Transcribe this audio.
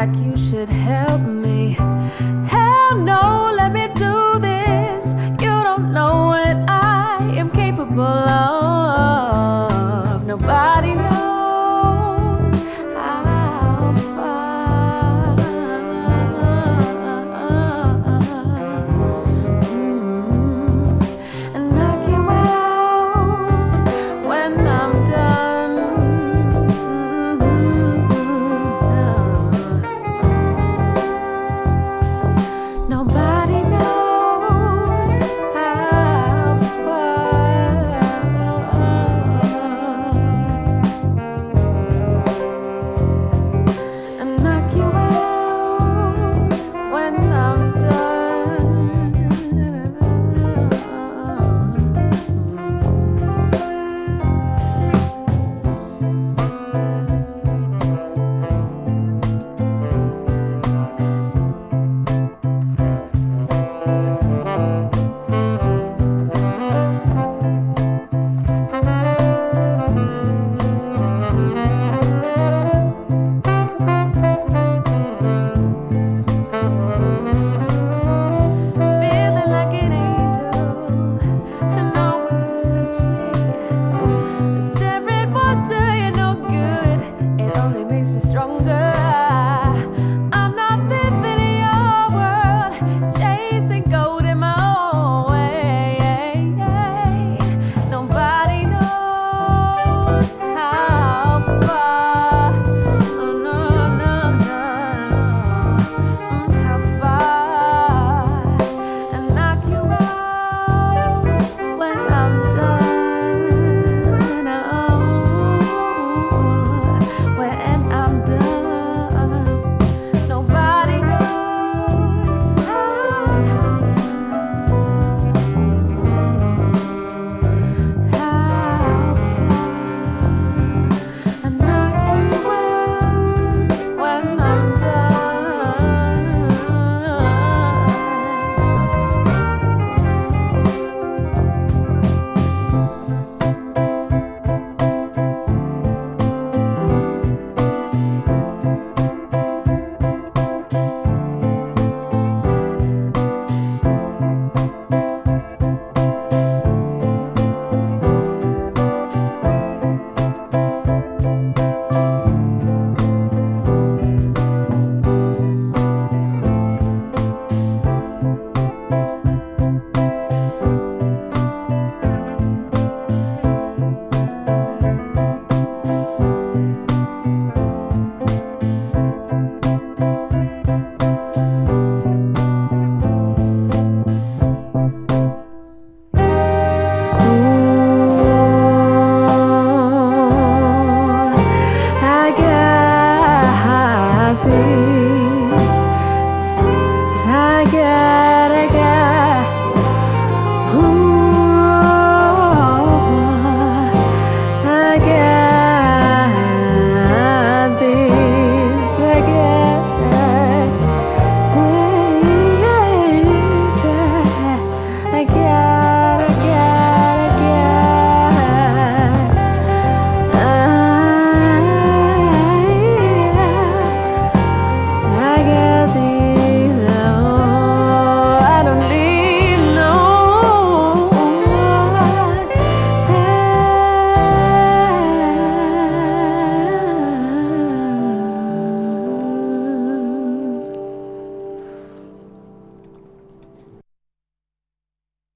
Like you should help me. Hell no, let me do this. You don't know what I am capable of. Nobody